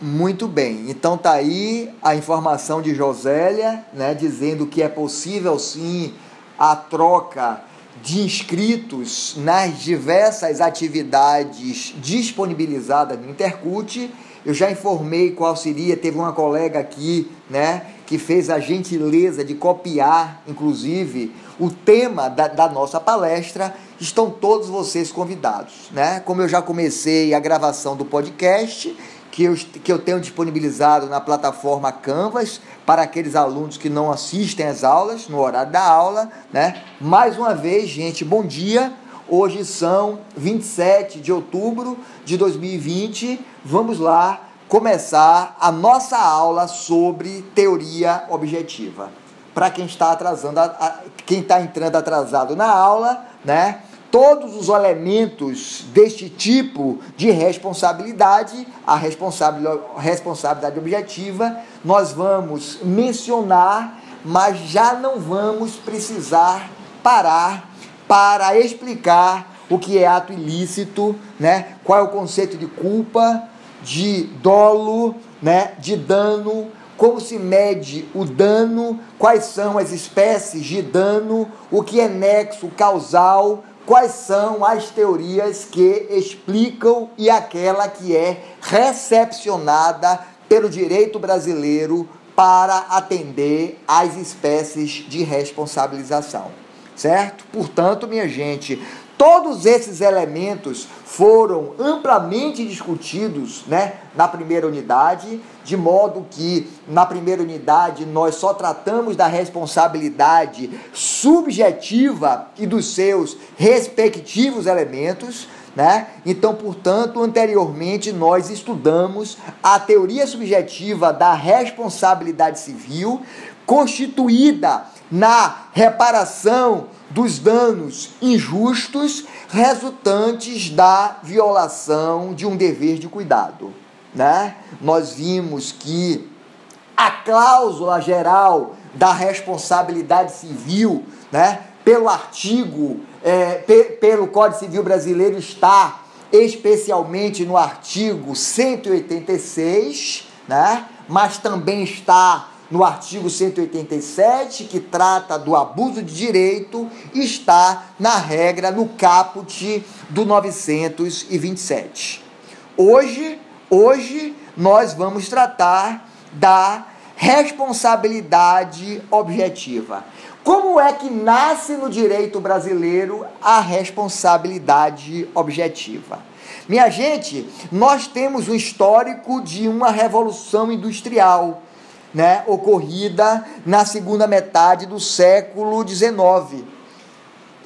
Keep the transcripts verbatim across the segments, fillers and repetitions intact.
Muito bem, então tá aí a informação de Josélia, né, dizendo que é possível sim a troca de inscritos nas diversas atividades disponibilizadas no Intercute. Eu já informei qual seria, teve uma colega aqui, né, que fez a gentileza de copiar, inclusive, o tema da, da nossa palestra. Estão todos vocês convidados, né? Como eu já comecei a gravação do podcast, que eu, que eu tenho disponibilizado na plataforma Canvas para aqueles alunos que não assistem às aulas, no horário da aula, né? Mais uma vez, gente, bom dia. Hoje são vinte e sete de outubro de dois mil e vinte. Vamos lá começar a nossa aula sobre teoria objetiva. Para quem está atrasando, a, a, quem está entrando atrasado na aula, né? Todos os elementos deste tipo de responsabilidade, a responsabilidade objetiva, nós vamos mencionar, mas já não vamos precisar parar para explicar o que é ato ilícito, né? Qual é o conceito de culpa, de dolo, né? De dano, como se mede o dano, quais são as espécies de dano, o que é nexo causal, quais são as teorias que explicam e aquela que é recepcionada pelo direito brasileiro para atender às espécies de responsabilização, certo? Portanto, minha gente, todos esses elementos foram amplamente discutidos, né, na primeira unidade, de modo que na primeira unidade nós só tratamos da responsabilidade subjetiva e dos seus respectivos elementos, né? Então, portanto, anteriormente nós estudamos a teoria subjetiva da responsabilidade civil, constituída na reparação dos danos injustos resultantes da violação de um dever de cuidado, né? Nós vimos que a cláusula geral da responsabilidade civil, né, pelo artigo, é, pe, pelo Código Civil Brasileiro está especialmente no artigo cento e oitenta e seis, né, mas também está no artigo cento e oitenta e sete, que trata do abuso de direito, está na regra, no caput do novecentos e vinte e sete. Hoje, hoje nós vamos tratar da responsabilidade objetiva. Como é que nasce no direito brasileiro a responsabilidade objetiva? Minha gente, nós temos um histórico de uma revolução industrial, né, ocorrida na segunda metade do século dezenove.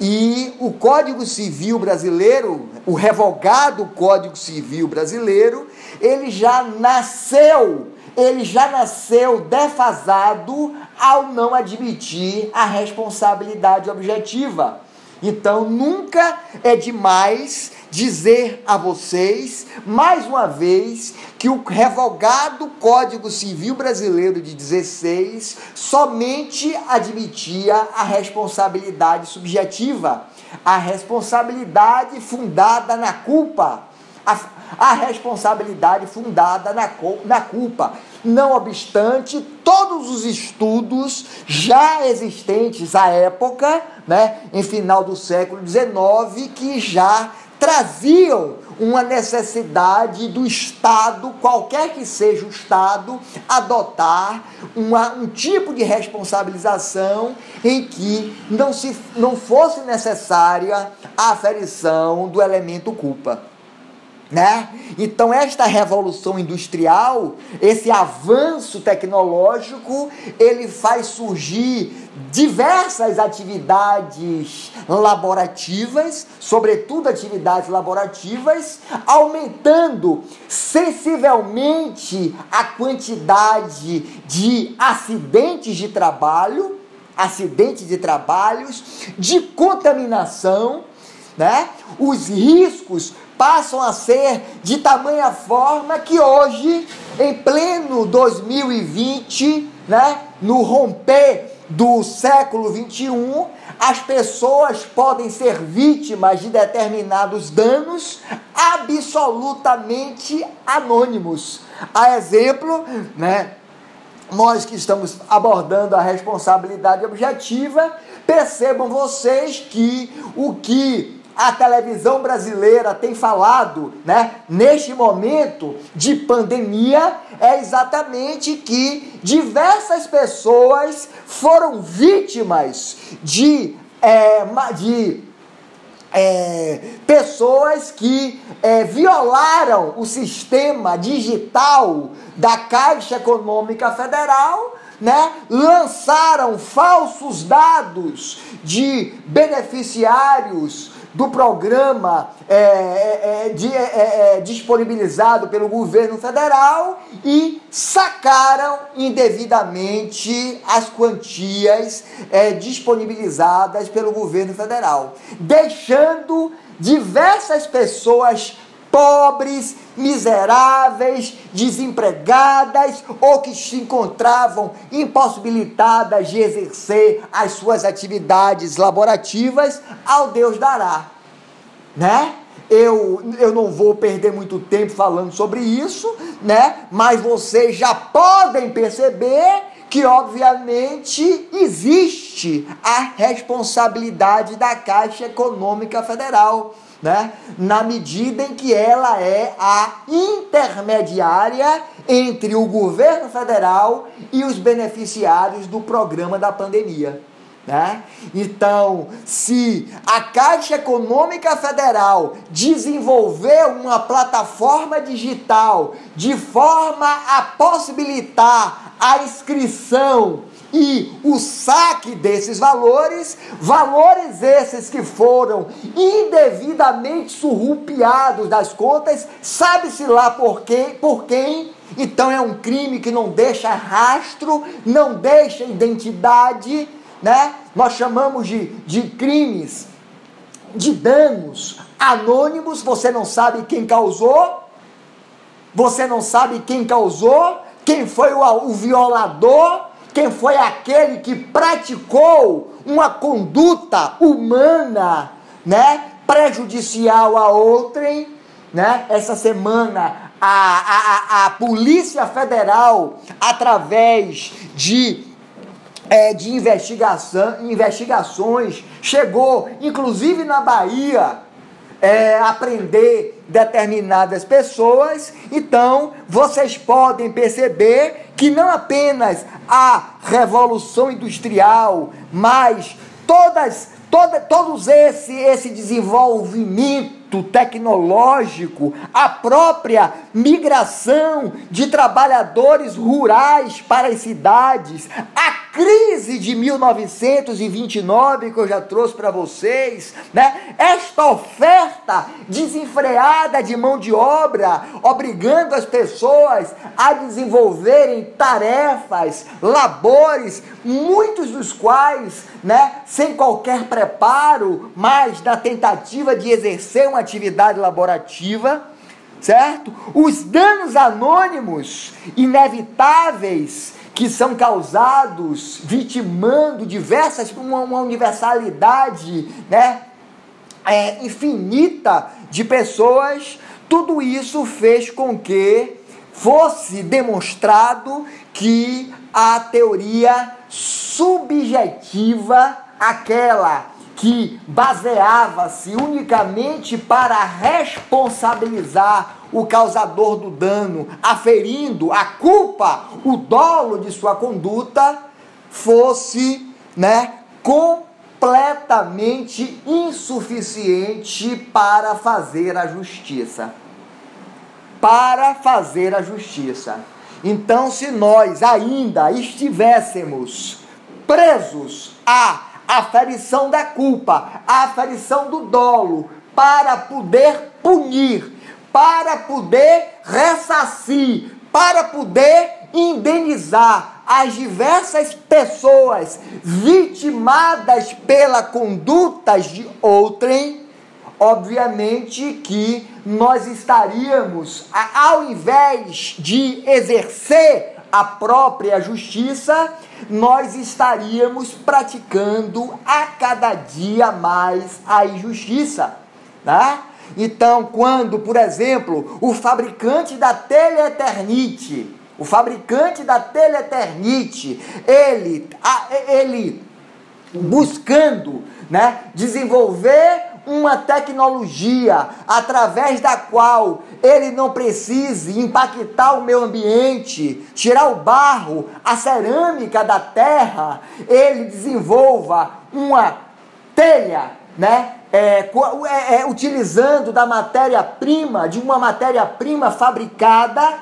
E o Código Civil Brasileiro, o revogado Código Civil Brasileiro, ele já nasceu, ele já nasceu defasado ao não admitir a responsabilidade objetiva. Então, nunca é demais dizer a vocês, mais uma vez, que o revogado Código Civil Brasileiro de dezesseis somente admitia a responsabilidade subjetiva, a responsabilidade fundada na culpa, a, a responsabilidade fundada na, na culpa. Não obstante, todos os estudos já existentes à época, né, em final do século dezenove, que já traziam uma necessidade do Estado, qualquer que seja o Estado, adotar uma, um tipo de responsabilização em que não, se, não fosse necessária a aferição do elemento culpa, né? Então, esta revolução industrial, esse avanço tecnológico, ele faz surgir diversas atividades laborativas, sobretudo atividades laborativas, aumentando sensivelmente a quantidade de acidentes de trabalho, acidentes de trabalhos, de contaminação, né? Os riscos passam a ser de tamanha forma que hoje, em pleno dois mil e vinte, né, no romper do século vinte e um, as pessoas podem ser vítimas de determinados danos absolutamente anônimos. A exemplo, né, nós que estamos abordando a responsabilidade objetiva, percebam vocês que o que a televisão brasileira tem falado, né, neste momento de pandemia, é exatamente que diversas pessoas foram vítimas de, é, de é, pessoas que é, violaram o sistema digital da Caixa Econômica Federal, né, lançaram falsos dados de beneficiários do programa é, é, de, é, é, disponibilizado pelo governo federal e sacaram indevidamente as quantias é, disponibilizadas pelo governo federal, deixando diversas pessoas pobres, miseráveis, desempregadas ou que se encontravam impossibilitadas de exercer as suas atividades laborativas, ao Deus dará, né? Eu, eu não vou perder muito tempo falando sobre isso, né? Mas vocês já podem perceber que, obviamente, existe a responsabilidade da Caixa Econômica Federal, né, na medida em que ela é a intermediária entre o governo federal e os beneficiários do programa da pandemia, né? Então, se a Caixa Econômica Federal desenvolveu uma plataforma digital de forma a possibilitar a inscrição e o saque desses valores, valores esses que foram indevidamente surrupiados das contas, sabe-se lá por quem, por quem, então é um crime que não deixa rastro, não deixa identidade, né? Nós chamamos de, de crimes, de danos anônimos, você não sabe quem causou, você não sabe quem causou, quem foi o, o violador, quem foi aquele que praticou uma conduta humana, né, prejudicial a outrem, né? Essa semana a, a, a Polícia Federal, através de, é, de investigação, investigações, chegou, inclusive na Bahia, é, a prender determinadas pessoas. Então, vocês podem perceber que não apenas a Revolução Industrial, mas todas, toda, todos esse, esse desenvolvimento tecnológico, a própria migração de trabalhadores rurais para as cidades, a crise de mil novecentos e vinte e nove, que eu já trouxe para vocês, né? Esta oferta desenfreada de mão de obra, obrigando as pessoas a desenvolverem tarefas, labores, muitos dos quais, né, sem qualquer preparo, mas na tentativa de exercer uma atividade laborativa, certo? Os danos anônimos, inevitáveis, que são causados, vitimando diversas, uma, uma universalidade, né, é, infinita de pessoas, tudo isso fez com que fosse demonstrado que a teoria subjetiva, aquela que baseava-se unicamente para responsabilizar o causador do dano, aferindo a culpa, o dolo de sua conduta, fosse, né, completamente insuficiente para fazer a justiça. Para fazer a justiça. Então, se nós ainda estivéssemos presos à aferição da culpa, à aferição do dolo, para poder punir, para poder ressarcir, para poder indenizar as diversas pessoas vitimadas pela condutas de outrem, obviamente que nós estaríamos, ao invés de exercer a própria justiça, nós estaríamos praticando a cada dia mais a injustiça, tá? Então, quando, por exemplo, o fabricante da Telha Eternite, o fabricante da Telha Eternite, ele, ele buscando, né, desenvolver uma tecnologia através da qual ele não precise impactar o meio ambiente, tirar o barro, a cerâmica da terra, ele desenvolva uma telha, né? É, é, é, utilizando da matéria-prima, de uma matéria-prima fabricada,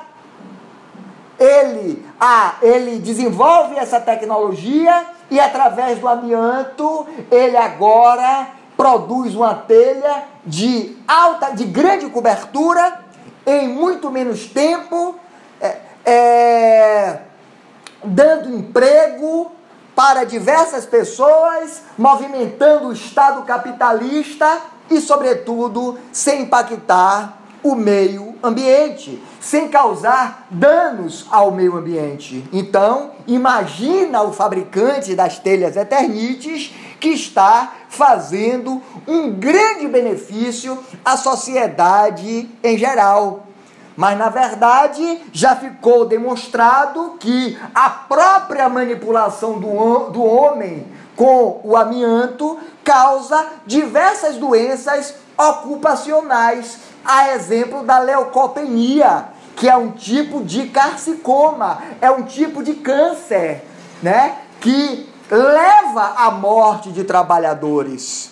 ele, ah, ele desenvolve essa tecnologia e através do amianto ele agora produz uma telha de alta, de grande cobertura, em muito menos tempo, é, é, dando emprego para diversas pessoas, movimentando o Estado capitalista e, sobretudo, sem impactar o meio ambiente, sem causar danos ao meio ambiente. Então, imagina o fabricante das telhas eternites que está fazendo um grande benefício à sociedade em geral. Mas, na verdade, já ficou demonstrado que a própria manipulação do, do homem com o amianto causa diversas doenças ocupacionais, a exemplo da leucopenia, que é um tipo de carcinoma, é um tipo de câncer, né, que leva à morte de trabalhadores.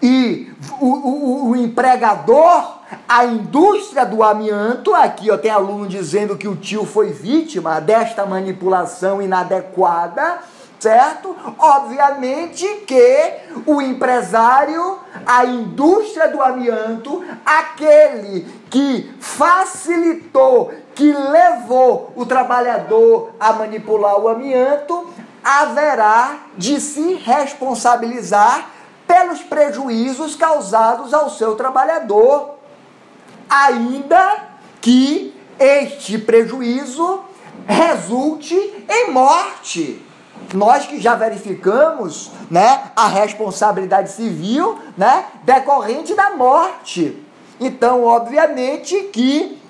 E o, o, o empregador, a indústria do amianto, aqui ó, tem aluno dizendo que o tio foi vítima desta manipulação inadequada, certo? Obviamente que o empresário, a indústria do amianto, aquele que facilitou, que levou o trabalhador a manipular o amianto, haverá de se responsabilizar pelos prejuízos causados ao seu trabalhador, ainda que este prejuízo resulte em morte. Nós que já verificamos, né, a responsabilidade civil, né, decorrente da morte. Então, obviamente que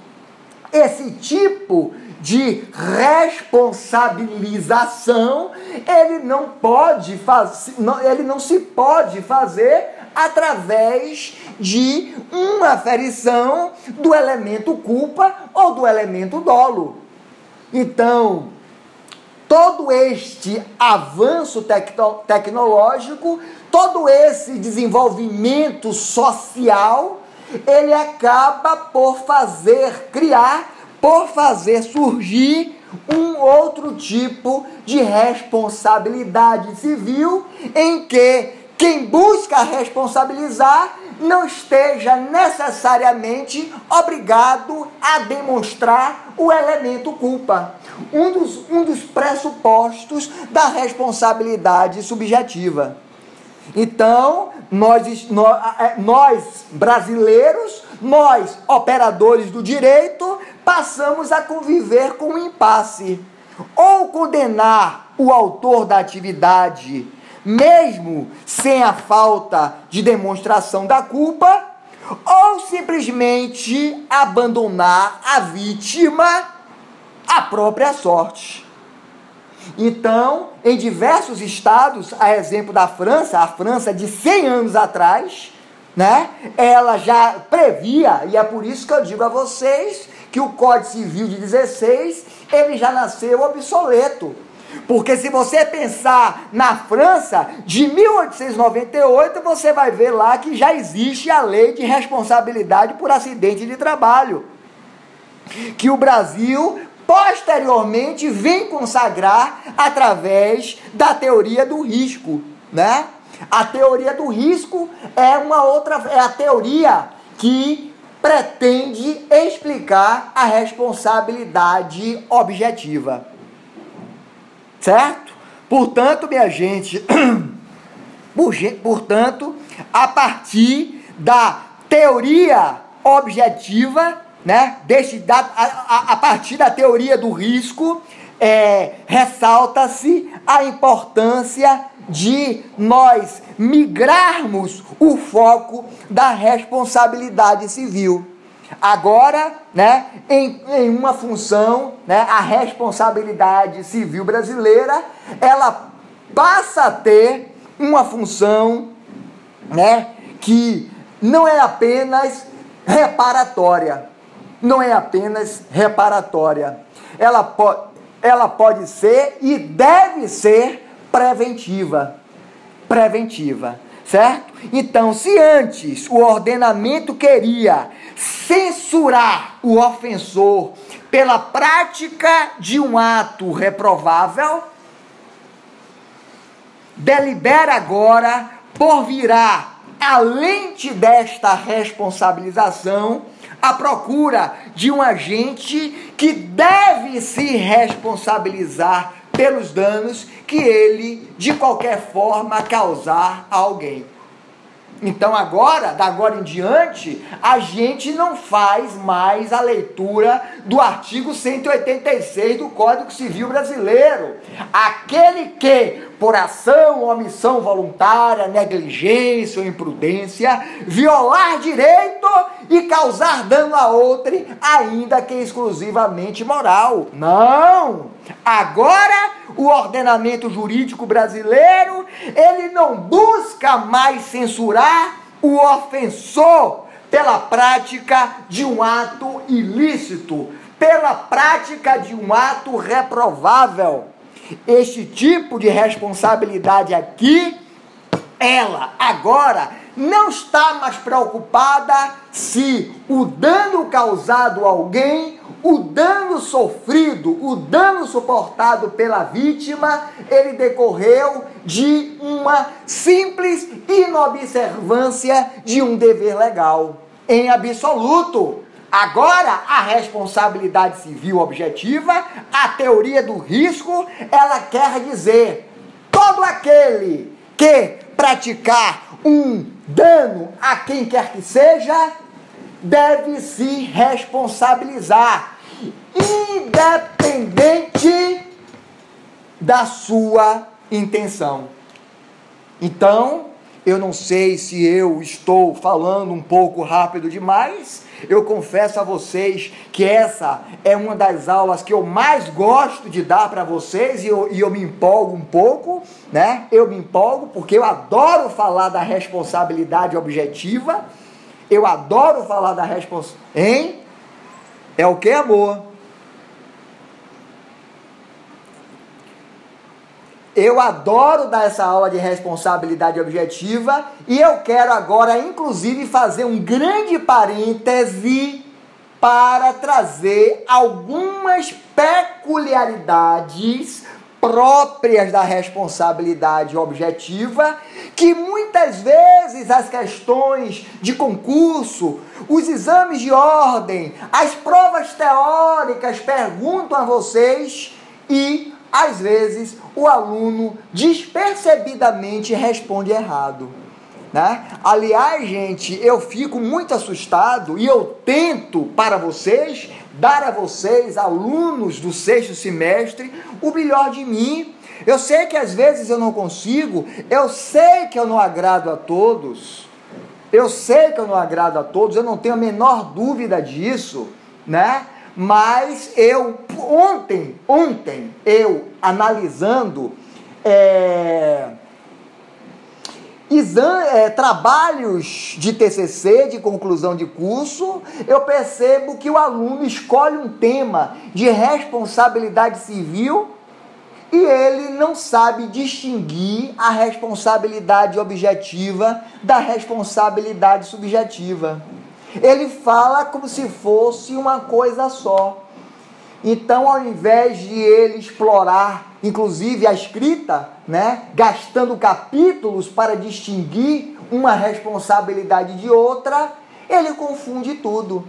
esse tipo de responsabilização, ele não pode fazer, ele não se pode fazer através de uma aferição do elemento culpa ou do elemento dolo. Então, todo este avanço tecno- tecnológico, todo esse desenvolvimento social, ele acaba por fazer criar, por fazer surgir um outro tipo de responsabilidade civil em que quem busca responsabilizar não esteja necessariamente obrigado a demonstrar o elemento culpa. Um dos, um dos pressupostos da responsabilidade subjetiva. Então, nós, nós, nós brasileiros, nós operadores do direito, passamos a conviver com o impasse. Ou condenar o autor da atividade, mesmo sem a falta de demonstração da culpa, ou simplesmente abandonar a vítima à própria sorte. Então, em diversos estados, a exemplo da França, a França de cem anos atrás, né, ela já previa, e é por isso que eu digo a vocês que o Código Civil de dezesseis, ele já nasceu obsoleto. Porque se você pensar na França de mil oitocentos e noventa e oito, você vai ver lá que já existe a lei de responsabilidade por acidente de trabalho, que o Brasil posteriormente vem consagrar através da teoria do risco, né? A teoria do risco é uma outra, é a teoria que pretende explicar a responsabilidade objetiva. Certo? Portanto, minha gente, portanto, a partir da teoria objetiva, né, deste, da, a, a partir da teoria do risco, é, ressalta-se a importância de nós migrarmos o foco da responsabilidade civil. Agora, né, em, em uma função, né, a responsabilidade civil brasileira, ela passa a ter uma função, né, que não é apenas reparatória, não é apenas reparatória. Ela, po ela pode ser e deve ser preventiva, preventiva, certo? Então, se antes o ordenamento queria censurar o ofensor pela prática de um ato reprovável, delibera agora por virar, além desta responsabilização, a procura de um agente que deve se responsabilizar pelos danos que ele, de qualquer forma, causar a alguém. Então agora, da agora em diante, a gente não faz mais a leitura do artigo cento e oitenta e seis do Código Civil Brasileiro. Aquele que, por ação ou omissão voluntária, negligência ou imprudência, violar direito e causar dano a outro, ainda que exclusivamente moral. Não! Agora, o ordenamento jurídico brasileiro, ele não busca mais censurar o ofensor pela prática de um ato ilícito, pela prática de um ato reprovável. Este tipo de responsabilidade aqui, ela agora não está mais preocupada se o dano causado a alguém, o dano sofrido, o dano suportado pela vítima, ele decorreu de uma simples inobservância de um dever legal. Em absoluto. Agora, a responsabilidade civil objetiva, a teoria do risco, ela quer dizer todo aquele que praticar um dano a quem quer que seja, deve se responsabilizar, independente da sua intenção. Então, eu não sei se eu estou falando um pouco rápido demais. Eu confesso a vocês que essa é uma das aulas que eu mais gosto de dar para vocês e eu, e eu me empolgo um pouco, né? Eu me empolgo porque eu adoro falar da responsabilidade objetiva. Eu adoro falar da responsabilidade... Hein? É o que, amor? Eu adoro dar essa aula de responsabilidade objetiva e eu quero agora, inclusive, fazer um grande parêntese para trazer algumas peculiaridades próprias da responsabilidade objetiva que muitas vezes as questões de concurso, os exames de ordem, as provas teóricas perguntam a vocês e... às vezes, o aluno despercebidamente responde errado, né? Aliás, gente, eu fico muito assustado e eu tento para vocês, dar a vocês, alunos do sexto semestre, o melhor de mim. Eu sei que às vezes eu não consigo, eu sei que eu não agrado a todos, eu sei que eu não agrado a todos, eu não tenho a menor dúvida disso, né? Mas eu, ontem, ontem, eu analisando é, exam, é, trabalhos de T C C, de conclusão de curso, eu percebo que o aluno escolhe um tema de responsabilidade civil e ele não sabe distinguir a responsabilidade objetiva da responsabilidade subjetiva. Ele fala como se fosse uma coisa só. Então, ao invés de ele explorar, inclusive, a escrita, né, gastando capítulos para distinguir uma responsabilidade de outra, ele confunde tudo.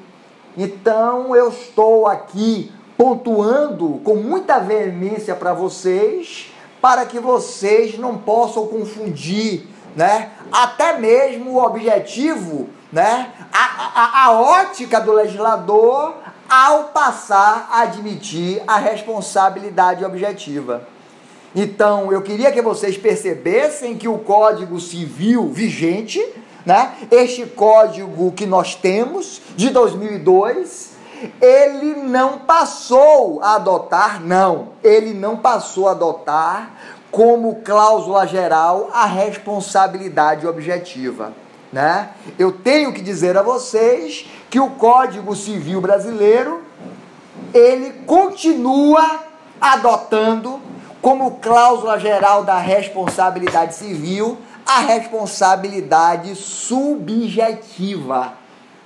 Então, eu estou aqui pontuando com muita veemência para vocês, para que vocês não possam confundir, né, até mesmo o objetivo, né, a, a, a ótica do legislador ao passar a admitir a responsabilidade objetiva. Então, eu queria que vocês percebessem que o Código Civil vigente, né, este código que nós temos, de dois mil e dois, ele não passou a adotar, não, ele não passou a adotar como cláusula geral a responsabilidade objetiva, né? Eu tenho que dizer a vocês que o Código Civil Brasileiro, ele continua adotando como cláusula geral da responsabilidade civil a responsabilidade subjetiva,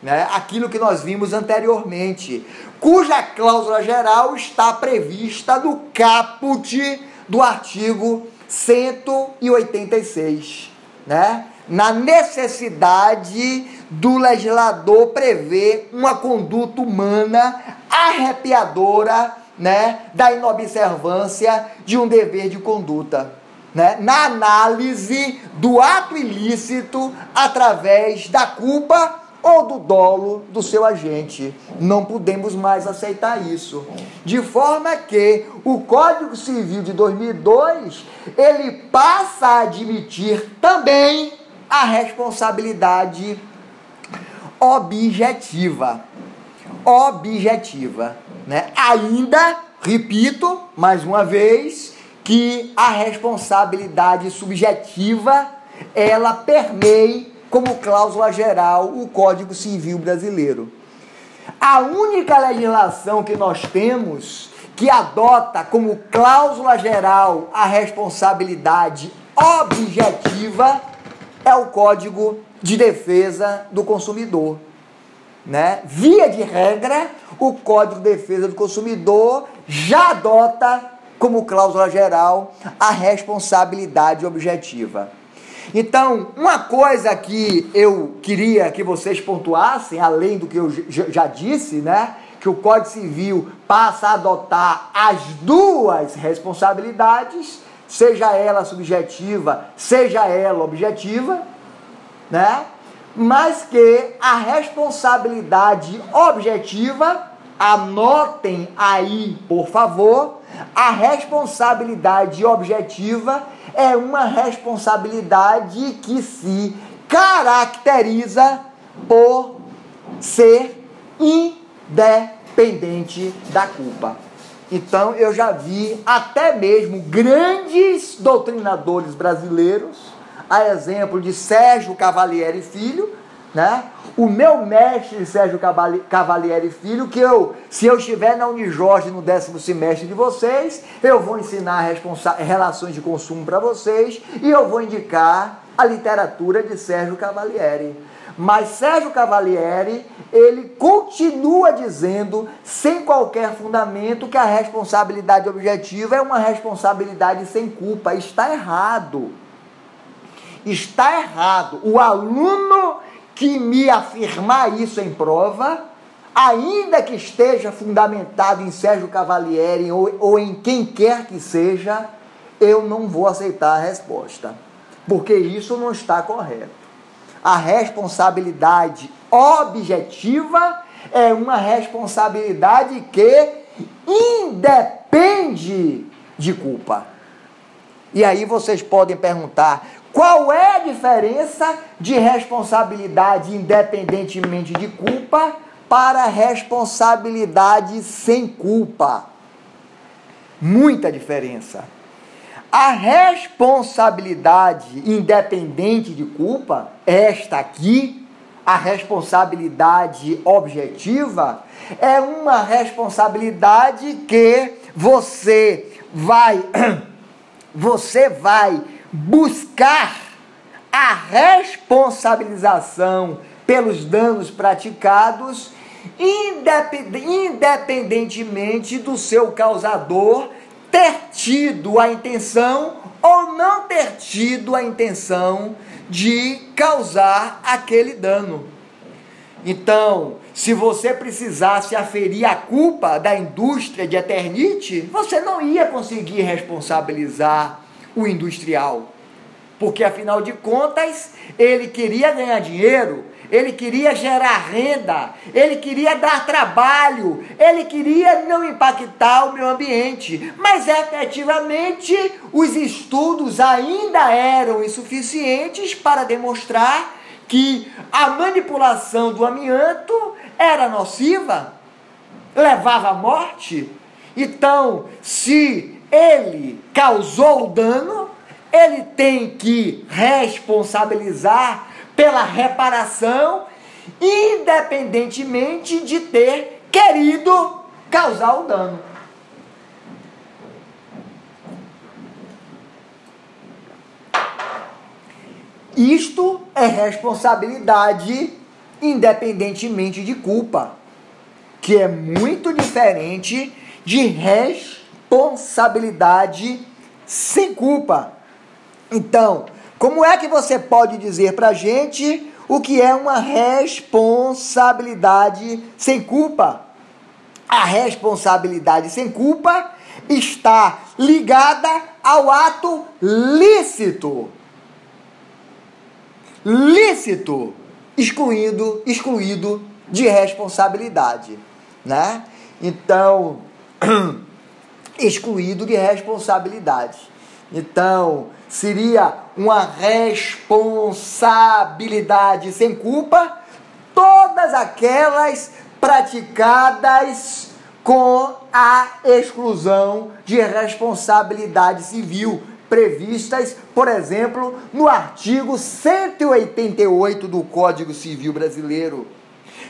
né? Aquilo que nós vimos anteriormente, cuja cláusula geral está prevista no caput do artigo cento e oitenta e seis, né? Na necessidade do legislador prever uma conduta humana arrepiadora, né, da inobservância de um dever de conduta, né, na análise do ato ilícito através da culpa ou do dolo do seu agente. Não podemos mais aceitar isso. De forma que o Código Civil de dois mil e dois, ele passa a admitir também a responsabilidade objetiva. Objetiva. Né? Ainda, repito, mais uma vez, que a responsabilidade subjetiva, ela permeia como cláusula geral o Código Civil Brasileiro. A única legislação que nós temos que adota como cláusula geral a responsabilidade objetiva é o Código de Defesa do Consumidor, né? Via de regra, o Código de Defesa do Consumidor já adota como cláusula geral a responsabilidade objetiva. Então, uma coisa que eu queria que vocês pontuassem, além do que eu já disse, né, que o Código Civil passa a adotar as duas responsabilidades, seja ela subjetiva, seja ela objetiva, né? Mas que a responsabilidade objetiva, anotem aí, por favor, a responsabilidade objetiva é uma responsabilidade que se caracteriza por ser independente da culpa. Então, eu já vi até mesmo grandes doutrinadores brasileiros, a exemplo de Sérgio Cavalieri Filho, né? O meu mestre Sérgio Cavalieri Filho, que eu, se eu estiver na Unijorge no décimo semestre de vocês, eu vou ensinar relações de consumo para vocês e eu vou indicar a literatura de Sérgio Cavalieri. Mas Sérgio Cavalieri, ele continua dizendo, sem qualquer fundamento, que a responsabilidade objetiva é uma responsabilidade sem culpa. Está errado. Está errado. O aluno que me afirmar isso em prova, ainda que esteja fundamentado em Sérgio Cavalieri ou, ou em quem quer que seja, eu não vou aceitar a resposta, porque isso não está correto. A responsabilidade objetiva é uma responsabilidade que independe de culpa. E aí vocês podem perguntar: qual é a diferença de responsabilidade independentemente de culpa para responsabilidade sem culpa? Muita diferença. A responsabilidade independente de culpa, esta aqui, a responsabilidade objetiva, é uma responsabilidade que você vai, você vai buscar a responsabilização pelos danos praticados, independentemente do seu causador ter tido a intenção ou não ter tido a intenção de causar aquele dano. Então, se você precisasse aferir a culpa da indústria de Eternite, você não ia conseguir responsabilizar o industrial, porque afinal de contas ele queria ganhar dinheiro, ele queria gerar renda, ele queria dar trabalho, ele queria não impactar o meio ambiente, mas efetivamente os estudos ainda eram insuficientes para demonstrar que a manipulação do amianto era nociva, levava à morte. Então, se ele causou o dano, ele tem que responsabilizar pela reparação, independentemente de ter querido causar o dano. Isto é responsabilidade independentemente de culpa, que é muito diferente de responsabilidade sem culpa. Então, como é que você pode dizer pra gente o que é uma responsabilidade sem culpa? A responsabilidade sem culpa está ligada ao ato lícito. Lícito, excluído, excluído de responsabilidade, né? Então, excluído de responsabilidade. Então, seria uma responsabilidade sem culpa todas aquelas praticadas com a exclusão de responsabilidade civil, previstas, por exemplo, no artigo cento e oitenta e oito do Código Civil Brasileiro.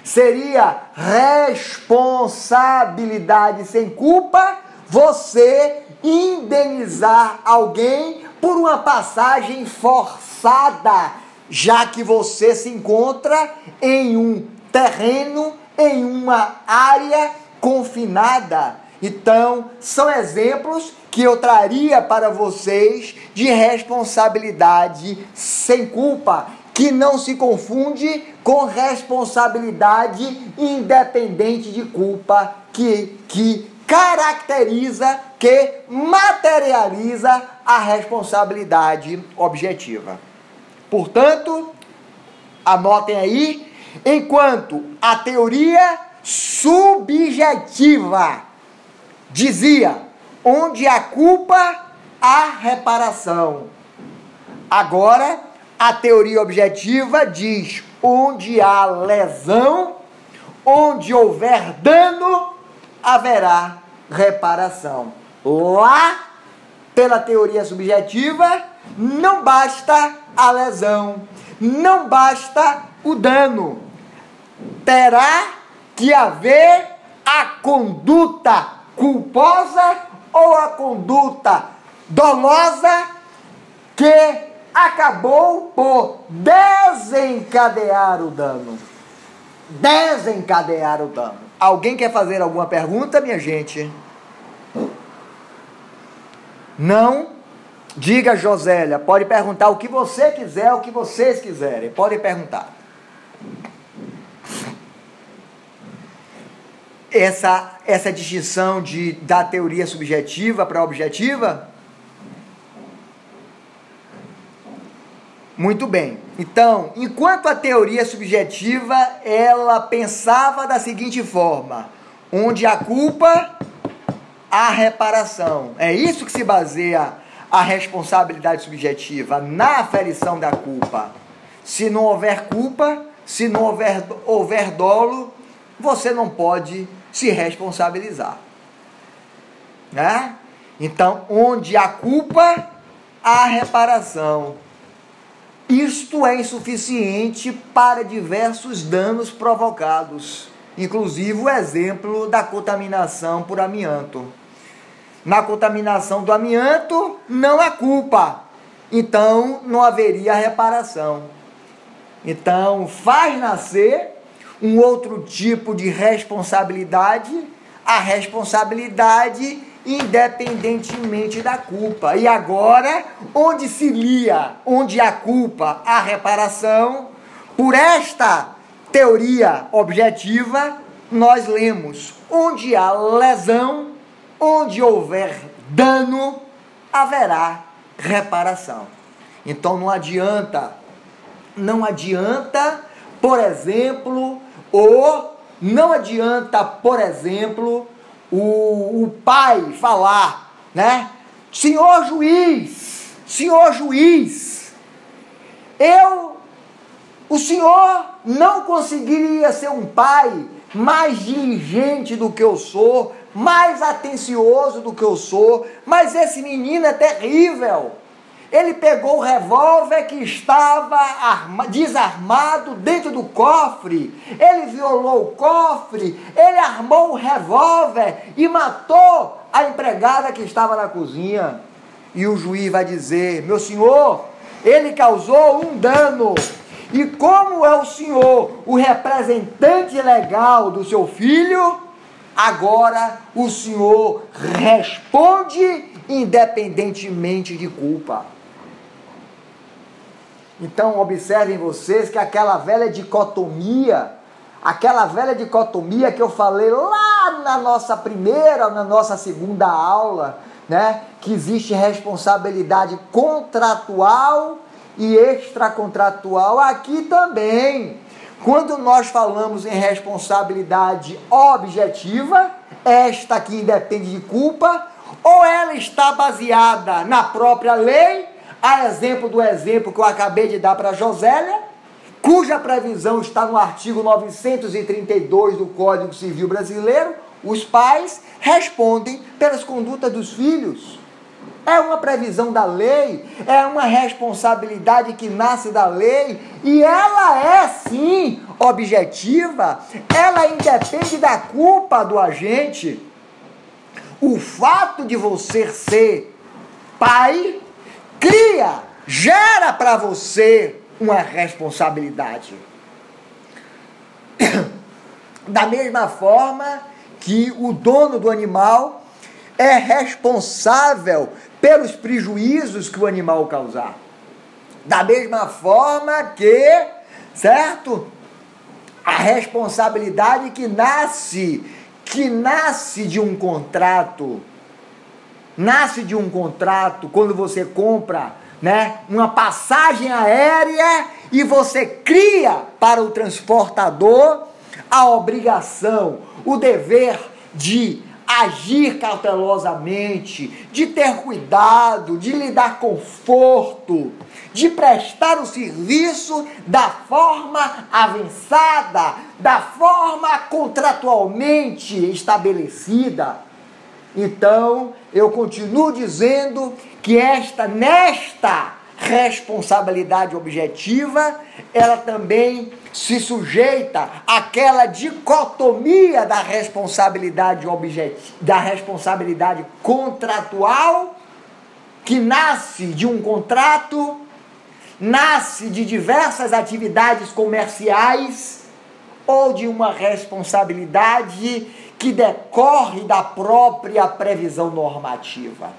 Seria responsabilidade sem culpa você indenizar alguém por uma passagem forçada, já que você se encontra em um terreno, em uma área confinada. Então, são exemplos que eu traria para vocês de responsabilidade sem culpa, que não se confunde com responsabilidade independente de culpa, que, que caracteriza, que materializa a responsabilidade objetiva. Portanto, anotem aí, enquanto a teoria subjetiva dizia onde a culpa, a reparação. Agora, a teoria objetiva diz onde há lesão, onde houver dano, haverá reparação. Lá, pela teoria subjetiva, não basta a lesão, não basta o dano. Terá que haver a conduta culposa ou a conduta dolosa que acabou por desencadear o dano. Desencadear o dano. Alguém quer fazer alguma pergunta, minha gente? Não? Diga, Josélia. Pode perguntar o que você quiser, o que vocês quiserem. Podem perguntar. Essa, essa distinção de, da teoria subjetiva para a objetiva? Muito bem. Então, enquanto a teoria subjetiva, ela pensava da seguinte forma: onde a culpa, a reparação. É isso que se baseia a responsabilidade subjetiva, na aferição da culpa. Se não houver culpa, se não houver, houver dolo, você não pode se responsabilizar, né? Então, onde há culpa, há reparação. Isto é insuficiente para diversos danos provocados, inclusive o exemplo da contaminação por amianto. Na contaminação do amianto, não há culpa, então não haveria reparação. Então, faz nascer um outro tipo de responsabilidade, a responsabilidade independentemente da culpa. E agora, onde se lia, onde a culpa, a reparação, por esta teoria objetiva, nós lemos: onde há lesão, onde houver dano, haverá reparação. Então não adianta, não adianta por exemplo, ou não adianta, por exemplo, o, o pai falar, né? Senhor juiz, senhor juiz, eu, o senhor não conseguiria ser um pai mais diligente do que eu sou, mais atencioso do que eu sou, mas esse menino é terrível. Ele pegou o revólver que estava arma, desarmado dentro do cofre, ele violou o cofre, ele armou o revólver e matou a empregada que estava na cozinha. E o juiz vai dizer, meu senhor, ele causou um dano. E como é o senhor o representante legal do seu filho, agora o senhor responde independentemente de culpa. Então observem vocês que aquela velha dicotomia, aquela velha dicotomia que eu falei lá na nossa primeira, na nossa segunda aula, né, que existe responsabilidade contratual e extracontratual, aqui também. Quando nós falamos em responsabilidade objetiva, esta que independe de culpa, ou ela está baseada na própria lei, a exemplo do exemplo que eu acabei de dar para a Josélia, cuja previsão está no artigo novecentos e trinta e dois do Código Civil Brasileiro, os pais respondem pelas condutas dos filhos. É uma previsão da lei, é uma responsabilidade que nasce da lei e ela é sim objetiva, ela independe da culpa do agente. O fato de você ser pai cria, gera para você uma responsabilidade. Da mesma forma que o dono do animal é responsável pelos prejuízos que o animal causar. Da mesma forma que, certo? A responsabilidade que nasce, que nasce de um contrato, nasce de um contrato quando você compra, né, uma passagem aérea e você cria para o transportador a obrigação, o dever de agir cautelosamente, de ter cuidado, de lhe dar conforto, de prestar o serviço da forma avançada, da forma contratualmente estabelecida. Então, eu continuo dizendo que esta, nesta responsabilidade objetiva, ela também se sujeita àquela dicotomia da responsabilidade objetiva, da responsabilidade contratual, que nasce de um contrato, nasce de diversas atividades comerciais ou de uma responsabilidade que decorre da própria previsão normativa.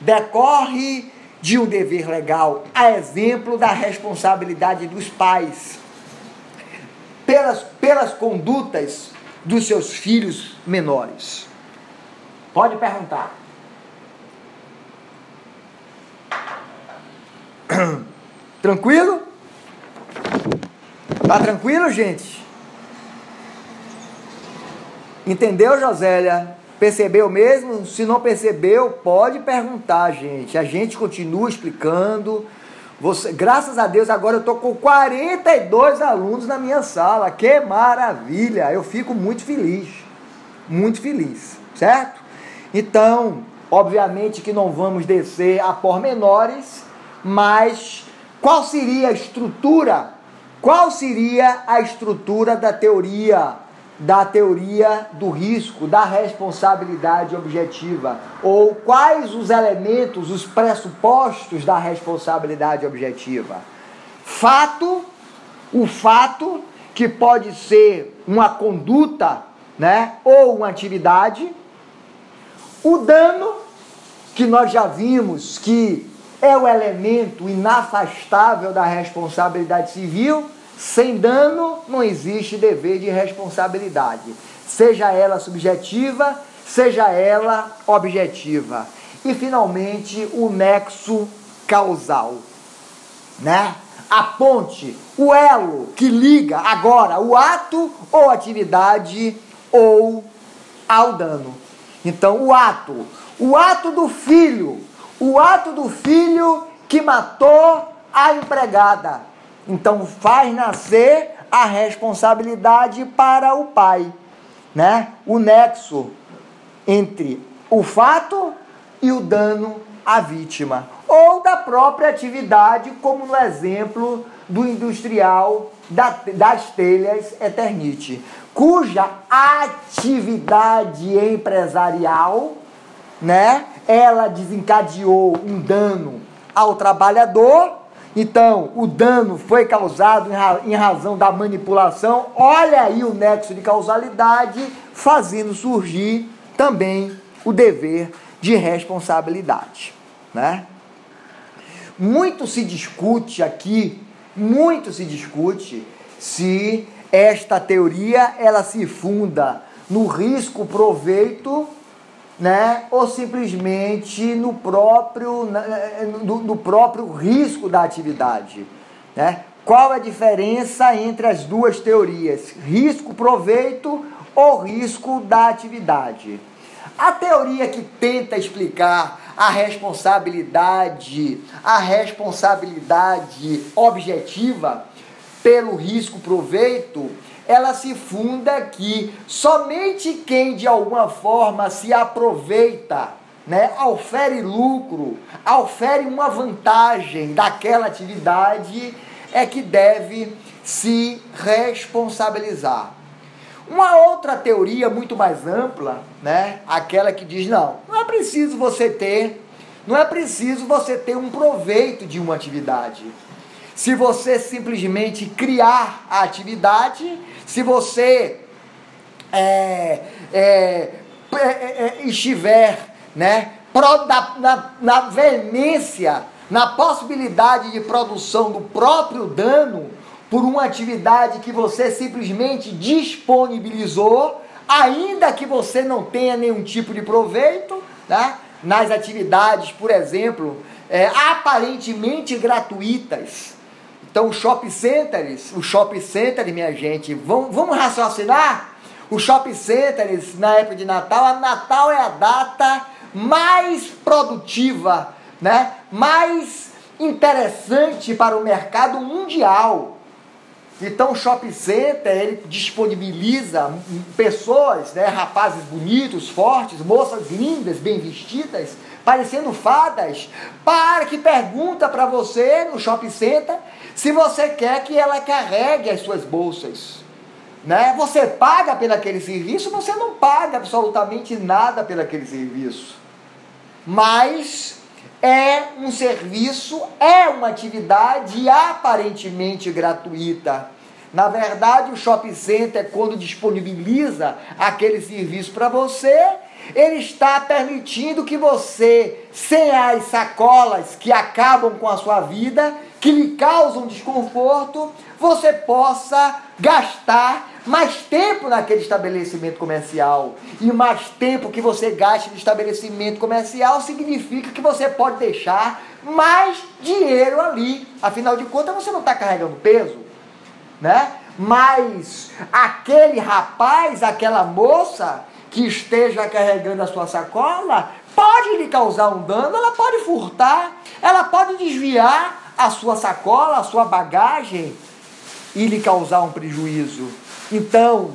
Decorre de um dever legal, a exemplo da responsabilidade dos pais pelas, pelas condutas dos seus filhos menores. Pode perguntar. Tranquilo? Tá tranquilo, gente? Entendeu, Josélia? Percebeu mesmo? Se não percebeu, pode perguntar, gente. A gente continua explicando. Você, graças a Deus, agora eu estou com quarenta e dois alunos na minha sala. Que maravilha! Eu fico muito feliz. Muito feliz, certo? Então, obviamente que não vamos descer a pormenores, mas qual seria a estrutura? Qual seria a estrutura da teoria? Da teoria do risco, da responsabilidade objetiva, ou quais os elementos, os pressupostos da responsabilidade objetiva. Fato, o fato que pode ser uma conduta, né, ou uma atividade. O dano, que nós já vimos que é o elemento inafastável da responsabilidade civil. Sem dano não existe dever de responsabilidade, seja ela subjetiva, seja ela objetiva. E finalmente o nexo causal, né? a ponte, o elo que liga agora o ato ou atividade ou ao dano. Então, o ato, o ato do filho, o ato do filho que matou a empregada. Então, faz nascer a responsabilidade para o pai, né? O nexo entre o fato e o dano à vítima, ou da própria atividade, como no exemplo do industrial das telhas Eternite, cuja atividade empresarial, né, ela desencadeou um dano ao trabalhador. Então, o dano foi causado em razão da manipulação. Olha aí o nexo de causalidade, fazendo surgir também o dever de responsabilidade, né? Muito se discute aqui, muito se discute se esta teoria ela se funda no risco-proveito, né, ou simplesmente no próprio, no, no próprio risco da atividade, né? Qual a diferença entre as duas teorias, risco-proveito ou risco da atividade? A teoria que tenta explicar a responsabilidade, a responsabilidade objetiva pelo risco-proveito, ela se funda que somente quem de alguma forma se aproveita, né, ofere lucro, ofere uma vantagem daquela atividade, é que deve se responsabilizar. Uma outra teoria muito mais ampla, né? Aquela que diz, não, não é preciso você ter, não é preciso você ter um proveito de uma atividade. Se você simplesmente criar a atividade, se você é, é, é, é, estiver, né, pro, na, na, na veemência, na possibilidade de produção do próprio dano, por uma atividade que você simplesmente disponibilizou, ainda que você não tenha nenhum tipo de proveito, né? Nas atividades, por exemplo, é, aparentemente gratuitas. Então, os shopping centers, os shopping centers, minha gente, vamos, vamos raciocinar? Os shopping centers, na época de Natal, a Natal é a data mais produtiva, né? Mais interessante para o mercado mundial. Então o shopping center, ele disponibiliza pessoas, né, rapazes bonitos, fortes, moças lindas, bem vestidas, parecendo fadas, para que pergunta para você no shopping center se você quer que ela carregue as suas bolsas, né? Você paga pelo aquele serviço, você não paga absolutamente nada pelo aquele serviço. Mas é um serviço, é uma atividade aparentemente gratuita. Na verdade, o shopping center, quando disponibiliza aquele serviço para você, ele está permitindo que você, sem as sacolas que acabam com a sua vida, que lhe causam desconforto, você possa gastar mais tempo naquele estabelecimento comercial. E mais tempo que você gaste no estabelecimento comercial significa que você pode deixar mais dinheiro ali. Afinal de contas, você não está carregando peso, né? Mas aquele rapaz, aquela moça que esteja carregando a sua sacola, pode lhe causar um dano, ela pode furtar, ela pode desviar a sua sacola, a sua bagagem e lhe causar um prejuízo. Então,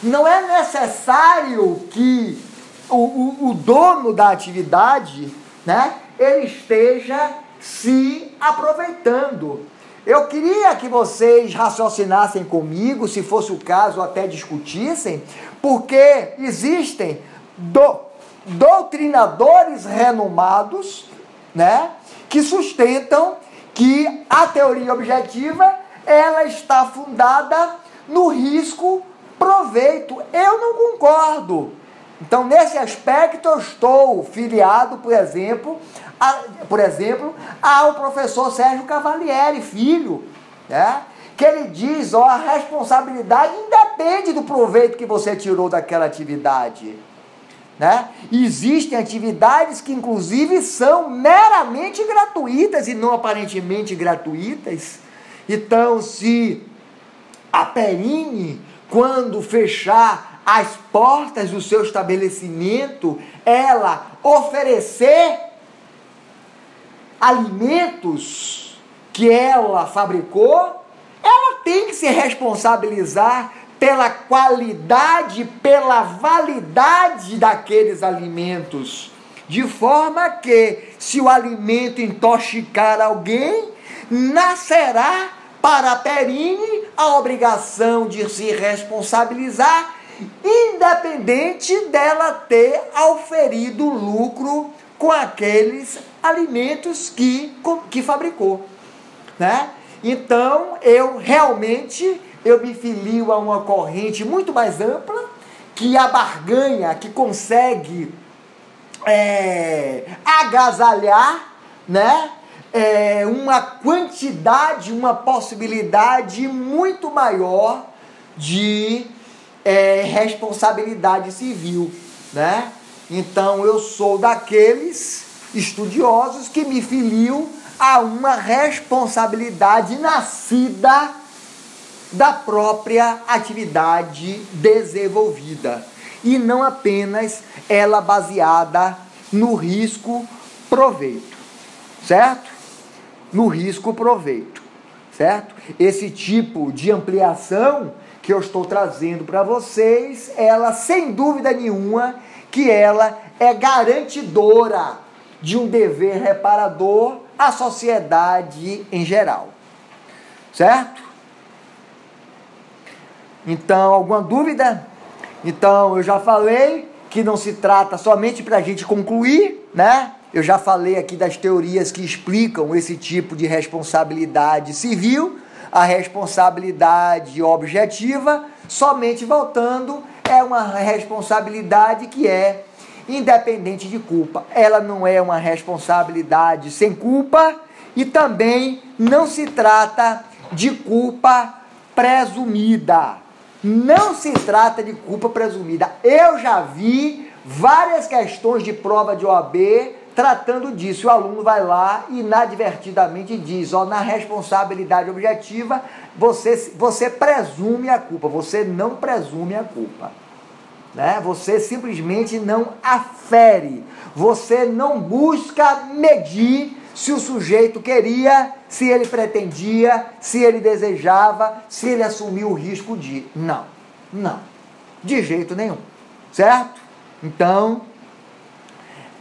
não é necessário que o, o, o dono da atividade, né, ele esteja se aproveitando. Eu queria que vocês raciocinassem comigo, se fosse o caso, até discutissem, porque existem do, doutrinadores renomados, né, que sustentam que a teoria objetiva ela está fundada no risco proveito. Eu não concordo. Então, nesse aspecto, eu estou filiado, por exemplo, a, por exemplo, ao professor Sérgio Cavalieri Filho, né? Que ele diz, ó, a responsabilidade independe do proveito que você tirou daquela atividade. Né? Existem atividades que, inclusive, são meramente gratuitas e não aparentemente gratuitas. Então, se a Perini, quando fechar as portas do seu estabelecimento, ela oferecer alimentos que ela fabricou, ela tem que se responsabilizar pela qualidade, pela validade daqueles alimentos. De forma que, se o alimento intoxicar alguém, nascerá para a Perini a obrigação de se responsabilizar, independente dela ter auferido lucro com aqueles alimentos que, que fabricou. Né? Então, eu realmente... eu me filio a uma corrente muito mais ampla, que a barganha, que consegue é, agasalhar, né, é, uma quantidade, uma possibilidade muito maior de é, responsabilidade civil. Né? Então, eu sou daqueles estudiosos que me filio a uma responsabilidade nascida da própria atividade desenvolvida, e não apenas ela baseada no risco-proveito, certo? No risco-proveito, certo? Esse tipo de ampliação que eu estou trazendo para vocês, ela, sem dúvida nenhuma, que ela é garantidora de um dever reparador à sociedade em geral, certo? Então, alguma dúvida? Então, eu já falei que não se trata somente para a gente concluir, né? Eu já falei aqui das teorias que explicam esse tipo de responsabilidade civil, a responsabilidade objetiva, somente voltando, é uma responsabilidade que é independente de culpa. Ela não é uma responsabilidade sem culpa e também não se trata de culpa presumida. Não se trata de culpa presumida. Eu já vi várias questões de prova de O A B tratando disso. O aluno vai lá e inadvertidamente diz, ó, na responsabilidade objetiva, você, você presume a culpa. Você não presume a culpa. Né? Você simplesmente não afere. Você não busca medir se o sujeito queria, se ele pretendia, se ele desejava, se ele assumiu o risco de... Não, não, de jeito nenhum, certo? Então,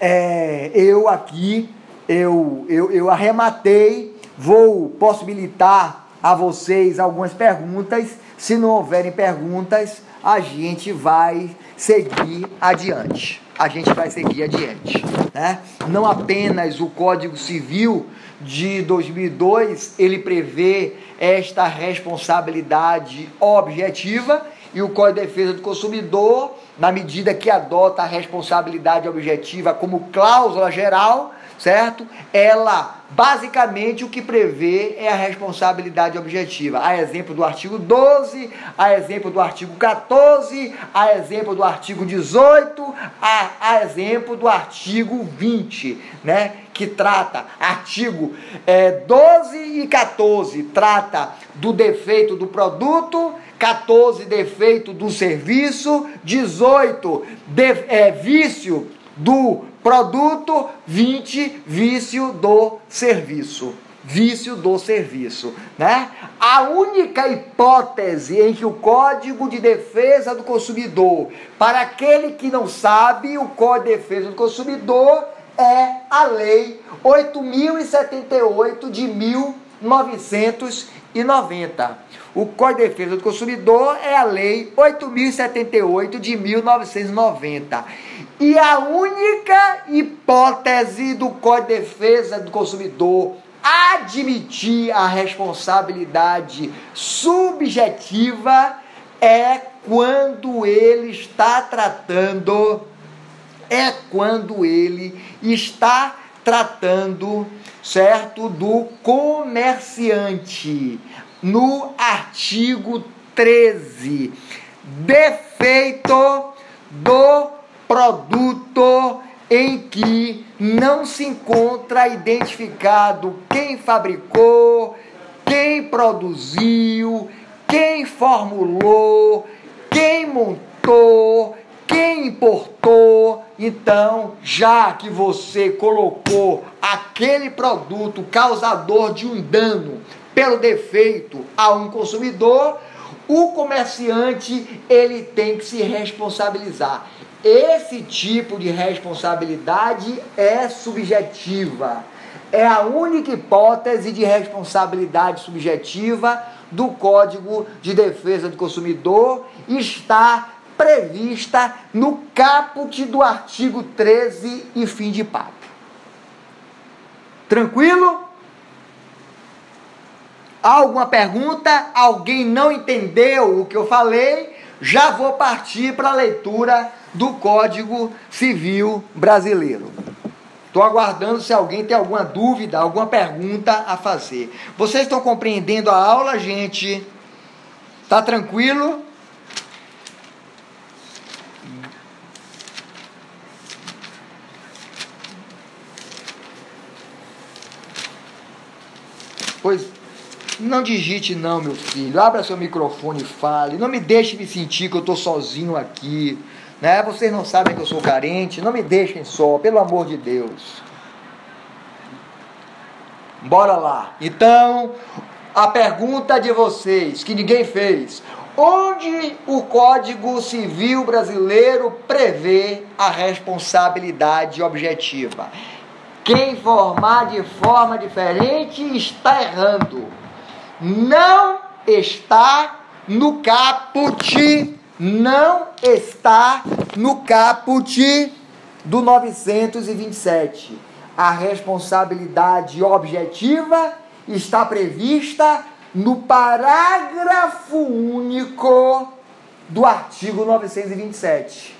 é, eu aqui, eu, eu, eu arrematei, vou possibilitar a vocês algumas perguntas. Se não houverem perguntas, a gente vai seguir adiante. A gente vai seguir adiante, né? Não apenas o Código Civil de dois mil e dois, ele prevê esta responsabilidade objetiva, e o Código de Defesa do Consumidor, na medida que adota a responsabilidade objetiva como cláusula geral, certo? Ela, basicamente, o que prevê é a responsabilidade objetiva. A exemplo do artigo doze, a exemplo do artigo catorze, a exemplo do artigo dezoito, a, a exemplo do artigo vinte, né? Que trata, artigo é, doze e catorze, trata do defeito do produto, catorze, defeito do serviço, dezoito, de, é, vício do produto, vinte, vício do serviço. Vício do serviço, né? A única hipótese em que o Código de Defesa do Consumidor, para aquele que não sabe, o Código de Defesa do Consumidor é a Lei oito mil e setenta e oito de mil novecentos e noventa. O Código de Defesa do Consumidor é a Lei oito mil e setenta e oito de mil novecentos e noventa. E a única hipótese do Código de Defesa do Consumidor admitir a responsabilidade subjetiva é quando ele está tratando, é quando ele está tratando, certo, do comerciante, no artigo treze, defeito do produto em que não se encontra identificado quem fabricou, quem produziu, quem formulou, quem montou, quem importou. Então, já que você colocou aquele produto causador de um dano pelo defeito a um consumidor, o comerciante ele tem que se responsabilizar. Esse tipo de responsabilidade é subjetiva. É a única hipótese de responsabilidade subjetiva do Código de Defesa do Consumidor, está prevista no caput do artigo treze e fim de papo. Tranquilo? Alguma pergunta? Alguém não entendeu o que eu falei? Já vou partir para a leitura do Código Civil Brasileiro. Estou aguardando se alguém tem alguma dúvida, alguma pergunta a fazer. Vocês estão compreendendo a aula, gente? Tá tranquilo? Pois não digite não, meu filho. Abra seu microfone e fale. Não me deixe me sentir que eu estou sozinho aqui. Né? Vocês não sabem que eu sou carente. Não me deixem só, pelo amor de Deus. Bora lá. Então, a pergunta de vocês, que ninguém fez. Onde o Código Civil Brasileiro prevê a responsabilidade objetiva? Quem formar de forma diferente está errando. Não está no caput, não está no caput do novecentos e vinte e sete. A responsabilidade objetiva está prevista no parágrafo único do artigo novecentos e vinte e sete.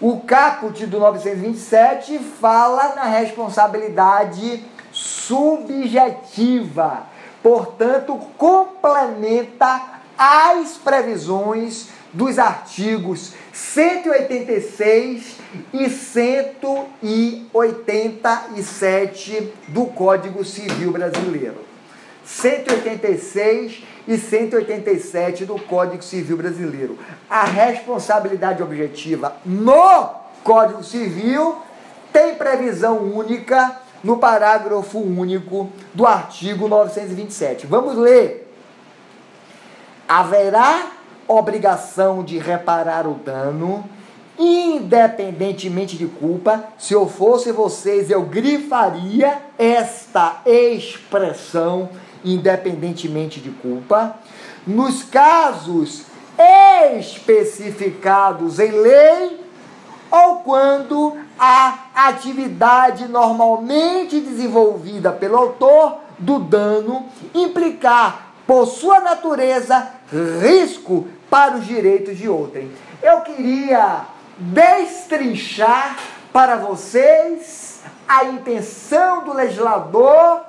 O caput do novecentos e vinte e sete fala na responsabilidade subjetiva. Portanto, complementa as previsões dos artigos cento e oitenta e seis e cento e oitenta e sete do Código Civil Brasileiro. cento e oitenta e seis e cento e oitenta e sete do Código Civil Brasileiro. A responsabilidade objetiva no Código Civil tem previsão única no parágrafo único do artigo novecentos e vinte e sete. Vamos ler. Haverá obrigação de reparar o dano, independentemente de culpa. Se eu fosse vocês, eu grifaria esta expressão, independentemente de culpa, nos casos especificados em lei, ou quando a atividade normalmente desenvolvida pelo autor do dano implicar, por sua natureza, risco para os direitos de outrem. Eu queria destrinchar para vocês a intenção do legislador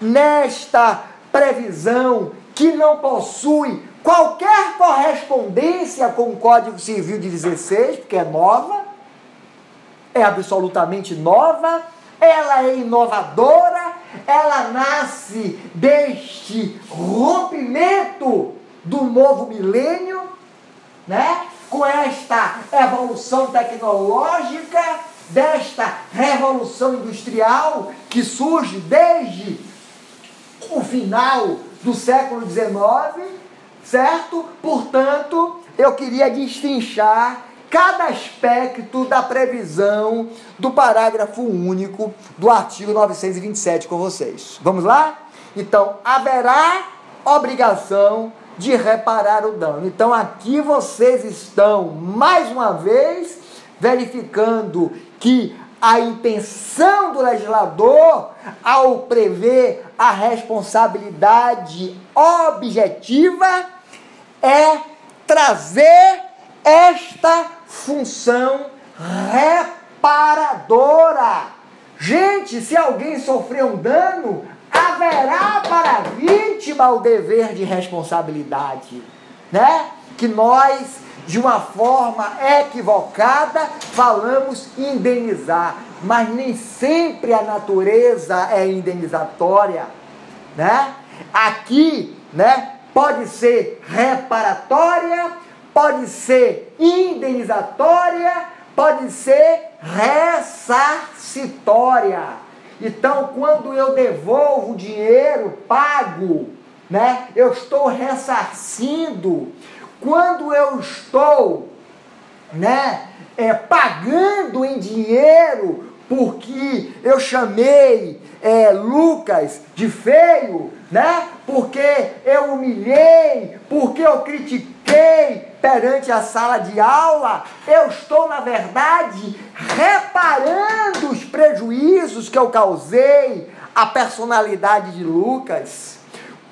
nesta previsão que não possui qualquer correspondência com o Código Civil de dezesseis, porque é nova. É absolutamente nova, ela é inovadora, ela nasce deste rompimento do novo milênio, né? Com esta evolução tecnológica, desta revolução industrial que surge desde o final do século dezenove, certo? Portanto, eu queria destrinchar cada aspecto da previsão do parágrafo único do artigo novecentos e vinte e sete com vocês. Vamos lá? Então, haverá obrigação de reparar o dano. Então, aqui vocês estão, mais uma vez, verificando que a intenção do legislador, ao prever a responsabilidade objetiva, é trazer esta função reparadora. Gente, se alguém sofrer um dano, haverá para a vítima o dever de responsabilidade. né? Que nós, de uma forma equivocada, falamos indenizar, mas nem sempre a natureza é indenizatória, né? Aqui, né? Pode ser reparatória, pode ser indenizatória, pode ser ressarcitória. Então, quando eu devolvo o dinheiro pago, né, eu estou ressarcindo. Quando eu estou, né, é, pagando em dinheiro, porque eu chamei é, Lucas de feio, né, porque eu humilhei, porque eu critiquei perante a sala de aula, eu estou, na verdade, reparando os prejuízos que eu causei à personalidade de Lucas.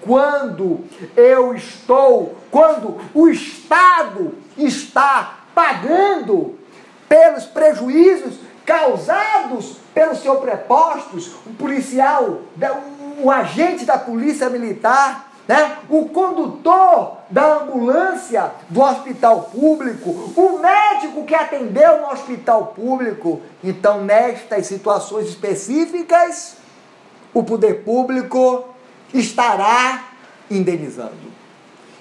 Quando eu estou, quando o Estado está pagando pelos prejuízos causados pelos seus prepostos, um policial, um agente da polícia militar, né? O condutor da ambulância do hospital público, o médico que atendeu no hospital público. Então, nestas situações específicas, o poder público estará indenizando.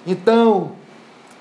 Então,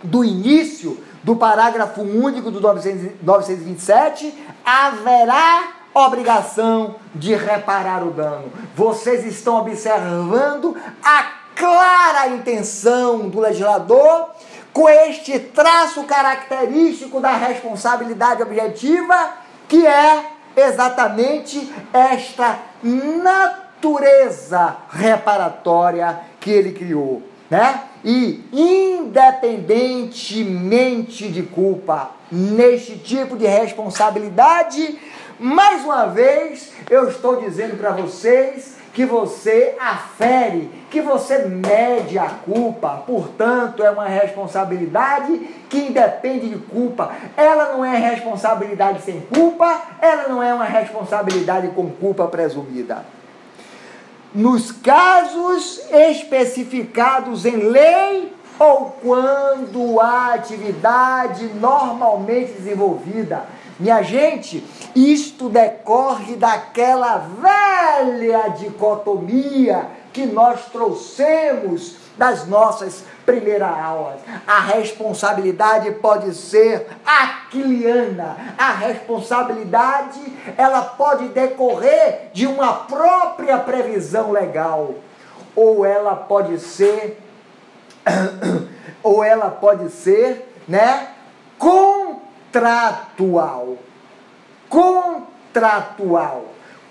do início do parágrafo único do novecentos e vinte e sete, haverá obrigação de reparar o dano. Vocês estão observando a clara intenção do legislador com este traço característico da responsabilidade objetiva, que é exatamente esta natureza reparatória que ele criou, né? E independentemente de culpa, neste tipo de responsabilidade, mais uma vez eu estou dizendo para vocês que você afere, que você mede a culpa. Portanto, é uma responsabilidade que independe de culpa. Ela não é responsabilidade sem culpa, ela não é uma responsabilidade com culpa presumida. Nos casos especificados em lei ou quando há atividade normalmente desenvolvida. Minha gente, isto decorre daquela velha dicotomia que nós trouxemos das nossas primeiras aulas. A responsabilidade pode ser aquiliana. A responsabilidade, ela pode decorrer de uma própria previsão legal. Ou ela pode ser, ou ela pode ser, né, contratual. Contratual.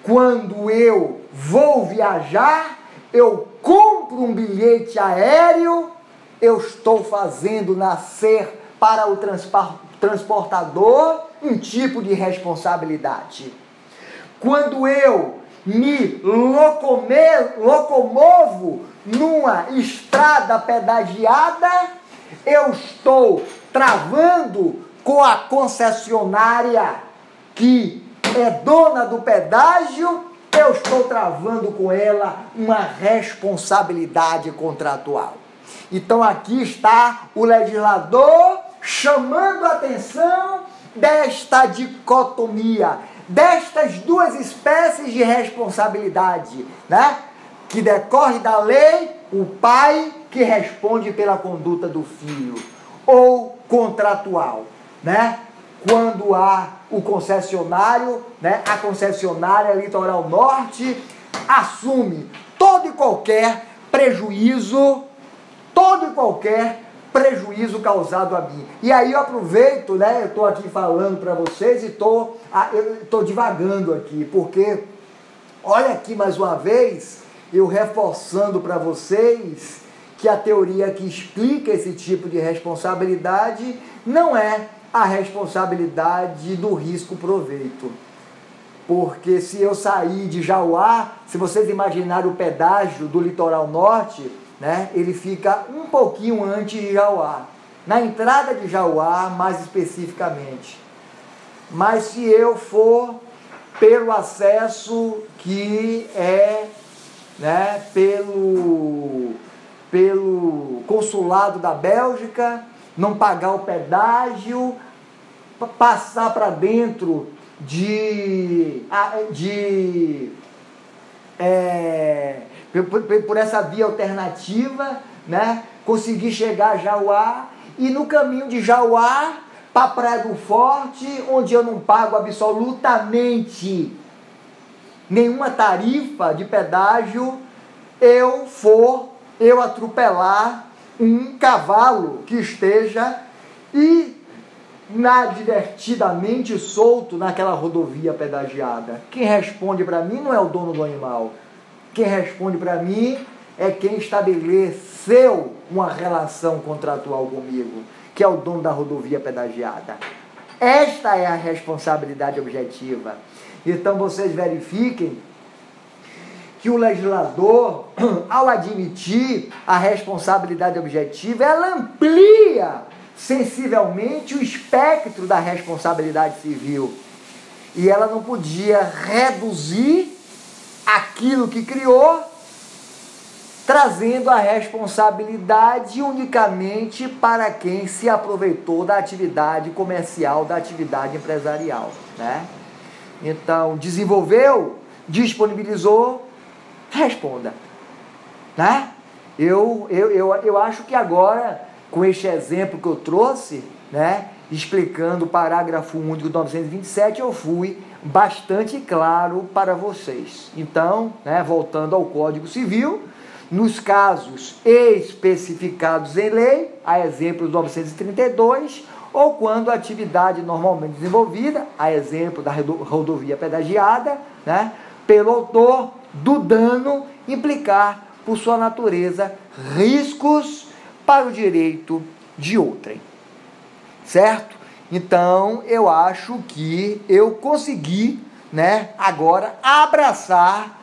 Quando eu vou viajar, eu compro um bilhete aéreo, eu estou fazendo nascer para o transportador um tipo de responsabilidade. Quando eu me locomovo numa estrada pedagiada, eu estou travando com a concessionária que é dona do pedágio, eu estou travando com ela uma responsabilidade contratual. Então aqui está o legislador chamando a atenção desta dicotomia, destas duas espécies de responsabilidade, né? Que decorre da lei, o pai que responde pela conduta do filho, ou contratual, né? Quando há o concessionário, né, a concessionária Litoral Norte assume todo e qualquer prejuízo, todo e qualquer prejuízo causado a mim. E aí eu aproveito, né, eu estou aqui falando para vocês e estou estou divagando aqui, porque olha aqui mais uma vez, eu reforçando para vocês que a teoria que explica esse tipo de responsabilidade não é a responsabilidade do risco-proveito. Porque se eu sair de Jauá, se vocês imaginarem o pedágio do Litoral Norte, né, ele fica um pouquinho antes de Jauá, na entrada de Jauá mais especificamente. Mas se eu for pelo acesso que é, né, pelo pelo Consulado da Bélgica, não pagar o pedágio, passar para dentro de... de é, por essa via alternativa, né? Conseguir chegar a Jauá, e no caminho de Jauá para Praia do Forte, onde eu não pago absolutamente nenhuma tarifa de pedágio, eu for, eu atropelar um cavalo que esteja inadvertidamente solto naquela rodovia pedagiada. Quem responde para mim não é o dono do animal. Quem responde para mim é quem estabeleceu uma relação contratual comigo, que é o dono da rodovia pedagiada. Esta é a responsabilidade objetiva. Então vocês verifiquem que o legislador, ao admitir a responsabilidade objetiva, ela amplia sensivelmente o espectro da responsabilidade civil. E ela não podia reduzir aquilo que criou, trazendo a responsabilidade unicamente para quem se aproveitou da atividade comercial, da atividade empresarial, né? Então, desenvolveu, disponibilizou, responda, né? Eu, eu, eu, eu acho que agora, com este exemplo que eu trouxe, né, explicando o parágrafo único do novecentos e vinte e sete, eu fui bastante claro para vocês. Então, né, voltando ao Código Civil, nos casos especificados em lei, a exemplo do novecentos e trinta e dois, ou quando a atividade normalmente desenvolvida, a exemplo da rodovia pedagiada, né, pelo autor do dano implicar, por sua natureza, riscos para o direito de outrem. Certo? Então, eu acho que eu consegui, né, agora abraçar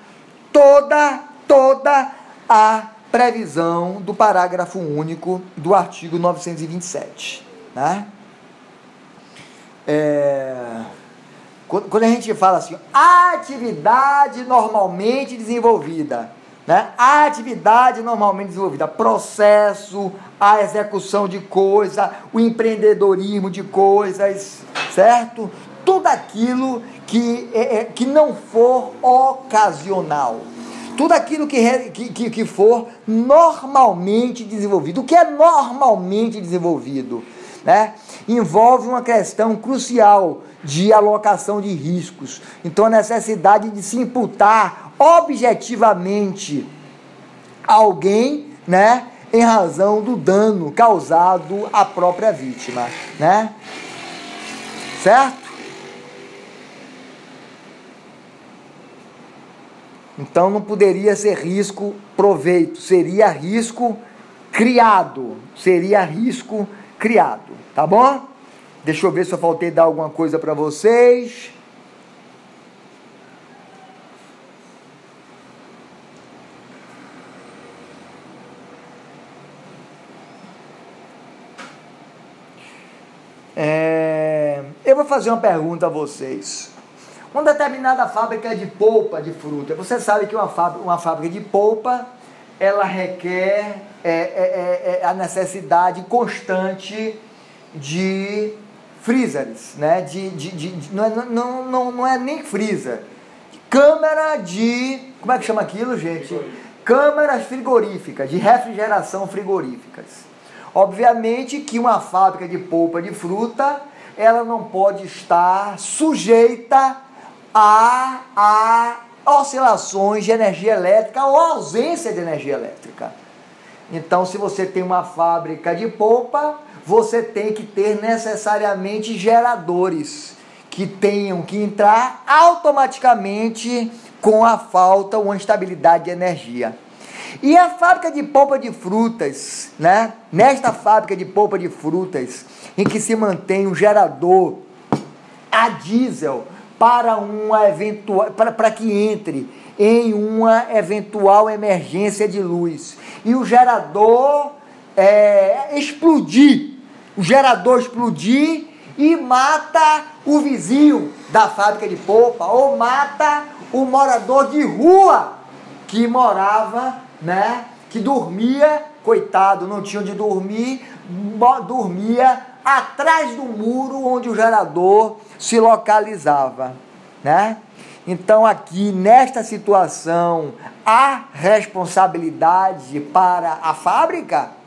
toda, toda a previsão do parágrafo único do artigo novecentos e vinte e sete, né? É... Quando a gente fala assim, atividade normalmente desenvolvida, né? Atividade normalmente desenvolvida, processo, a execução de coisa, o empreendedorismo de coisas, certo? Tudo aquilo que, é, que não for ocasional. Tudo aquilo que, que, que for normalmente desenvolvido. O que é normalmente desenvolvido, né, envolve uma questão crucial de alocação de riscos. Então, a necessidade de se imputar objetivamente a alguém, né, em razão do dano causado à própria vítima, né? Certo? Então não poderia ser risco proveito, seria risco criado, seria risco criado, tá bom? Deixa eu ver se eu faltei dar alguma coisa para vocês. É... Eu vou fazer uma pergunta a vocês. Uma determinada fábrica de polpa de fruta. Você sabe que uma fábrica, uma fábrica de polpa, ela requer é, é, é, a necessidade constante de freezers, né? De, de, de, de, não, é, não, não, não é nem freezer. Câmara de... Como é que chama aquilo, gente? Frigorífica. Câmaras frigoríficas, de refrigeração frigoríficas. Obviamente que uma fábrica de polpa de fruta, ela não pode estar sujeita a, a oscilações de energia elétrica ou ausência de energia elétrica. Então, se você tem uma fábrica de polpa, você tem que ter necessariamente geradores que tenham que entrar automaticamente com a falta ou a instabilidade de energia. E a fábrica de polpa de frutas, né? Nesta fábrica de polpa de frutas, em que se mantém um gerador a diesel, para uma eventual, para, para que entre em uma eventual emergência de luz, e o gerador é, explodir, o gerador explodir e mata o vizinho da fábrica de polpa, ou mata o morador de rua que morava, né, que dormia coitado, não tinha onde dormir, dormia atrás do muro onde o gerador se localizava, né? Então aqui, nesta situação, há responsabilidade para a fábrica?